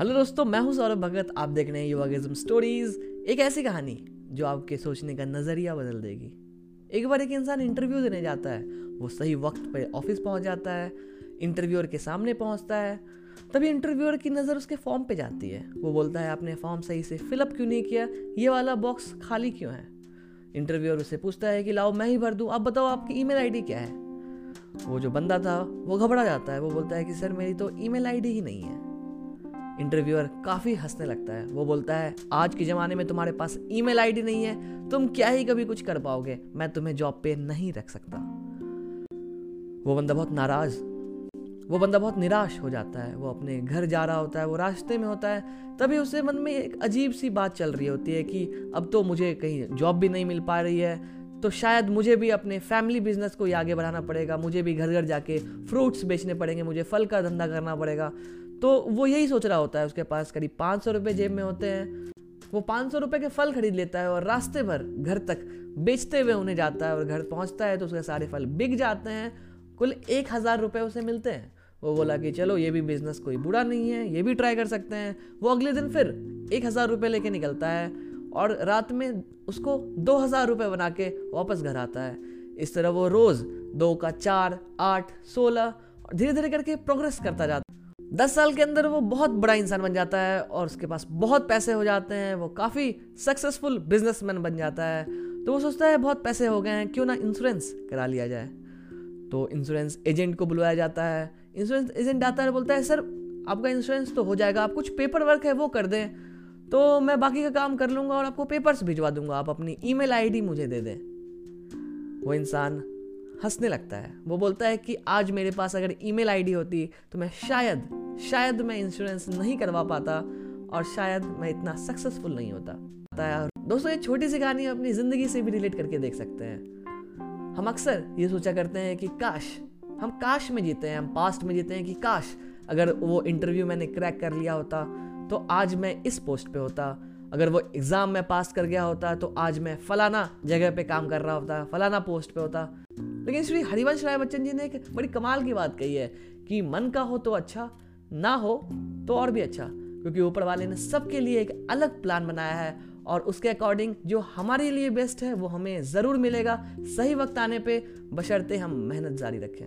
Hello दोस्तों, मैं हूं सौरभ भगत। आप देख रहे हैं युवागिज्म स्टोरीज़, एक ऐसी कहानी जो आपके सोचने का नज़रिया बदल देगी। एक बार एक इंसान इंटरव्यू देने जाता है, वो सही वक्त पर ऑफिस पहुंच जाता है, इंटरव्यूअर के सामने पहुंचता है। तभी इंटरव्यूअर की नज़र उसके फॉर्म पे जाती है। वो बोलता है, आपने फॉर्म सही से फिलअप क्यों नहीं किया, ये वाला बॉक्स खाली क्यों है। इंटरव्यूअर उससे पूछता है कि लाओ मैं ही भर दूँ, आप बताओ आपकी ईमेल आईडी क्या है। वो जो बंदा था वो घबरा जाता है, वो बोलता है कि सर मेरी तो ईमेल आईडी ही नहीं है। इंटरव्यूअर काफ़ी हंसने लगता है, वो बोलता है आज के ज़माने में तुम्हारे पास ईमेल आईडी नहीं है, तुम क्या ही कभी कुछ कर पाओगे, मैं तुम्हें जॉब पे नहीं रख सकता। वो बंदा बहुत निराश हो जाता है। वो अपने घर जा रहा होता है, वो रास्ते में होता है। तभी उसे मन में एक अजीब सी बात चल रही होती है कि अब तो मुझे कहीं जॉब भी नहीं मिल पा रही है, तो शायद मुझे भी अपने फैमिली बिजनेस को ही आगे बढ़ाना पड़ेगा, मुझे भी घर घर जाके फ्रूट्स बेचने पड़ेंगे, मुझे फल का धंधा करना पड़ेगा। तो वो यही सोच रहा होता है। उसके पास करीब 500 रुपये जेब में होते हैं। वो 500 रुपये के फल खरीद लेता है और रास्ते भर घर तक बेचते हुए उन्हें जाता है और घर पहुंचता है तो उसके सारे फल बिक जाते हैं। कुल 1000 रुपये उसे मिलते हैं। वो बोला कि चलो ये भी बिजनेस कोई बुरा नहीं है, ये भी ट्राई कर सकते हैं। वो अगले दिन फिर 1000 रुपये लेके निकलता है और रात में उसको 2000 रुपये बना के वापस घर आता है। इस तरह वो रोज़ 2 का 4, 8, 16 और धीरे धीरे करके प्रोग्रेस करता जाता है। 10 साल के अंदर वो बहुत बड़ा इंसान बन जाता है और उसके पास बहुत पैसे हो जाते हैं। वो काफ़ी सक्सेसफुल बिजनेसमैन बन जाता है। तो वो सोचता है बहुत पैसे हो गए हैं, क्यों ना इंश्योरेंस करा लिया जाए। तो इंश्योरेंस एजेंट को बुलवाया जाता है। इंश्योरेंस एजेंट आता है और बोलता है सर आपका इंश्योरेंस तो हो जाएगा, आप कुछ पेपर वर्क है वो कर दें तो मैं बाकी का काम कर लूँगा और आपको पेपर्स भिजवा दूंगा, आप अपनी ईमेल आईडी मुझे दे दें। वो इंसान हंसने लगता है। वो बोलता है कि आज मेरे पास अगर ईमेल आईडी होती तो मैं शायद मैं इंश्योरेंस नहीं करवा पाता और शायद मैं इतना सक्सेसफुल नहीं होता। दोस्तों, ये छोटी सी कहानी अपनी ज़िंदगी से भी रिलेट करके देख सकते हैं। हम अक्सर ये सोचा करते हैं कि काश में जीते हैं, हम पास्ट में जीते हैं कि काश अगर वो इंटरव्यू मैंने क्रैक कर लिया होता तो आज मैं इस पोस्ट पे होता, अगर वो एग्ज़ाम में पास कर गया होता तो आज मैं फलाना जगह पे काम कर रहा होता, फलाना पोस्ट पे होता। लेकिन श्री हरिवंश राय बच्चन जी ने एक बड़ी कमाल की बात कही है कि मन का हो तो अच्छा, ना हो तो और भी अच्छा, क्योंकि ऊपर वाले ने सबके लिए एक अलग प्लान बनाया है और उसके अकॉर्डिंग जो हमारे लिए बेस्ट है वो हमें ज़रूर मिलेगा सही वक्त आने पे, बशर्ते हम मेहनत जारी रखें।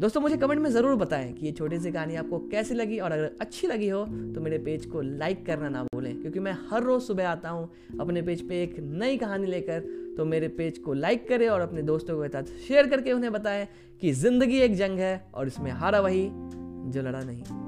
दोस्तों, मुझे कमेंट में ज़रूर बताएं कि ये छोटी सी कहानी आपको कैसी लगी, और अगर अच्छी लगी हो तो मेरे पेज को लाइक करना ना भूलें, क्योंकि मैं हर रोज़ सुबह आता हूँ अपने पेज पे एक नई कहानी लेकर। तो मेरे पेज को लाइक करें और अपने दोस्तों के साथ शेयर करके उन्हें बताएं कि ज़िंदगी एक जंग है और इसमें हारा वही जो लड़ा नहीं।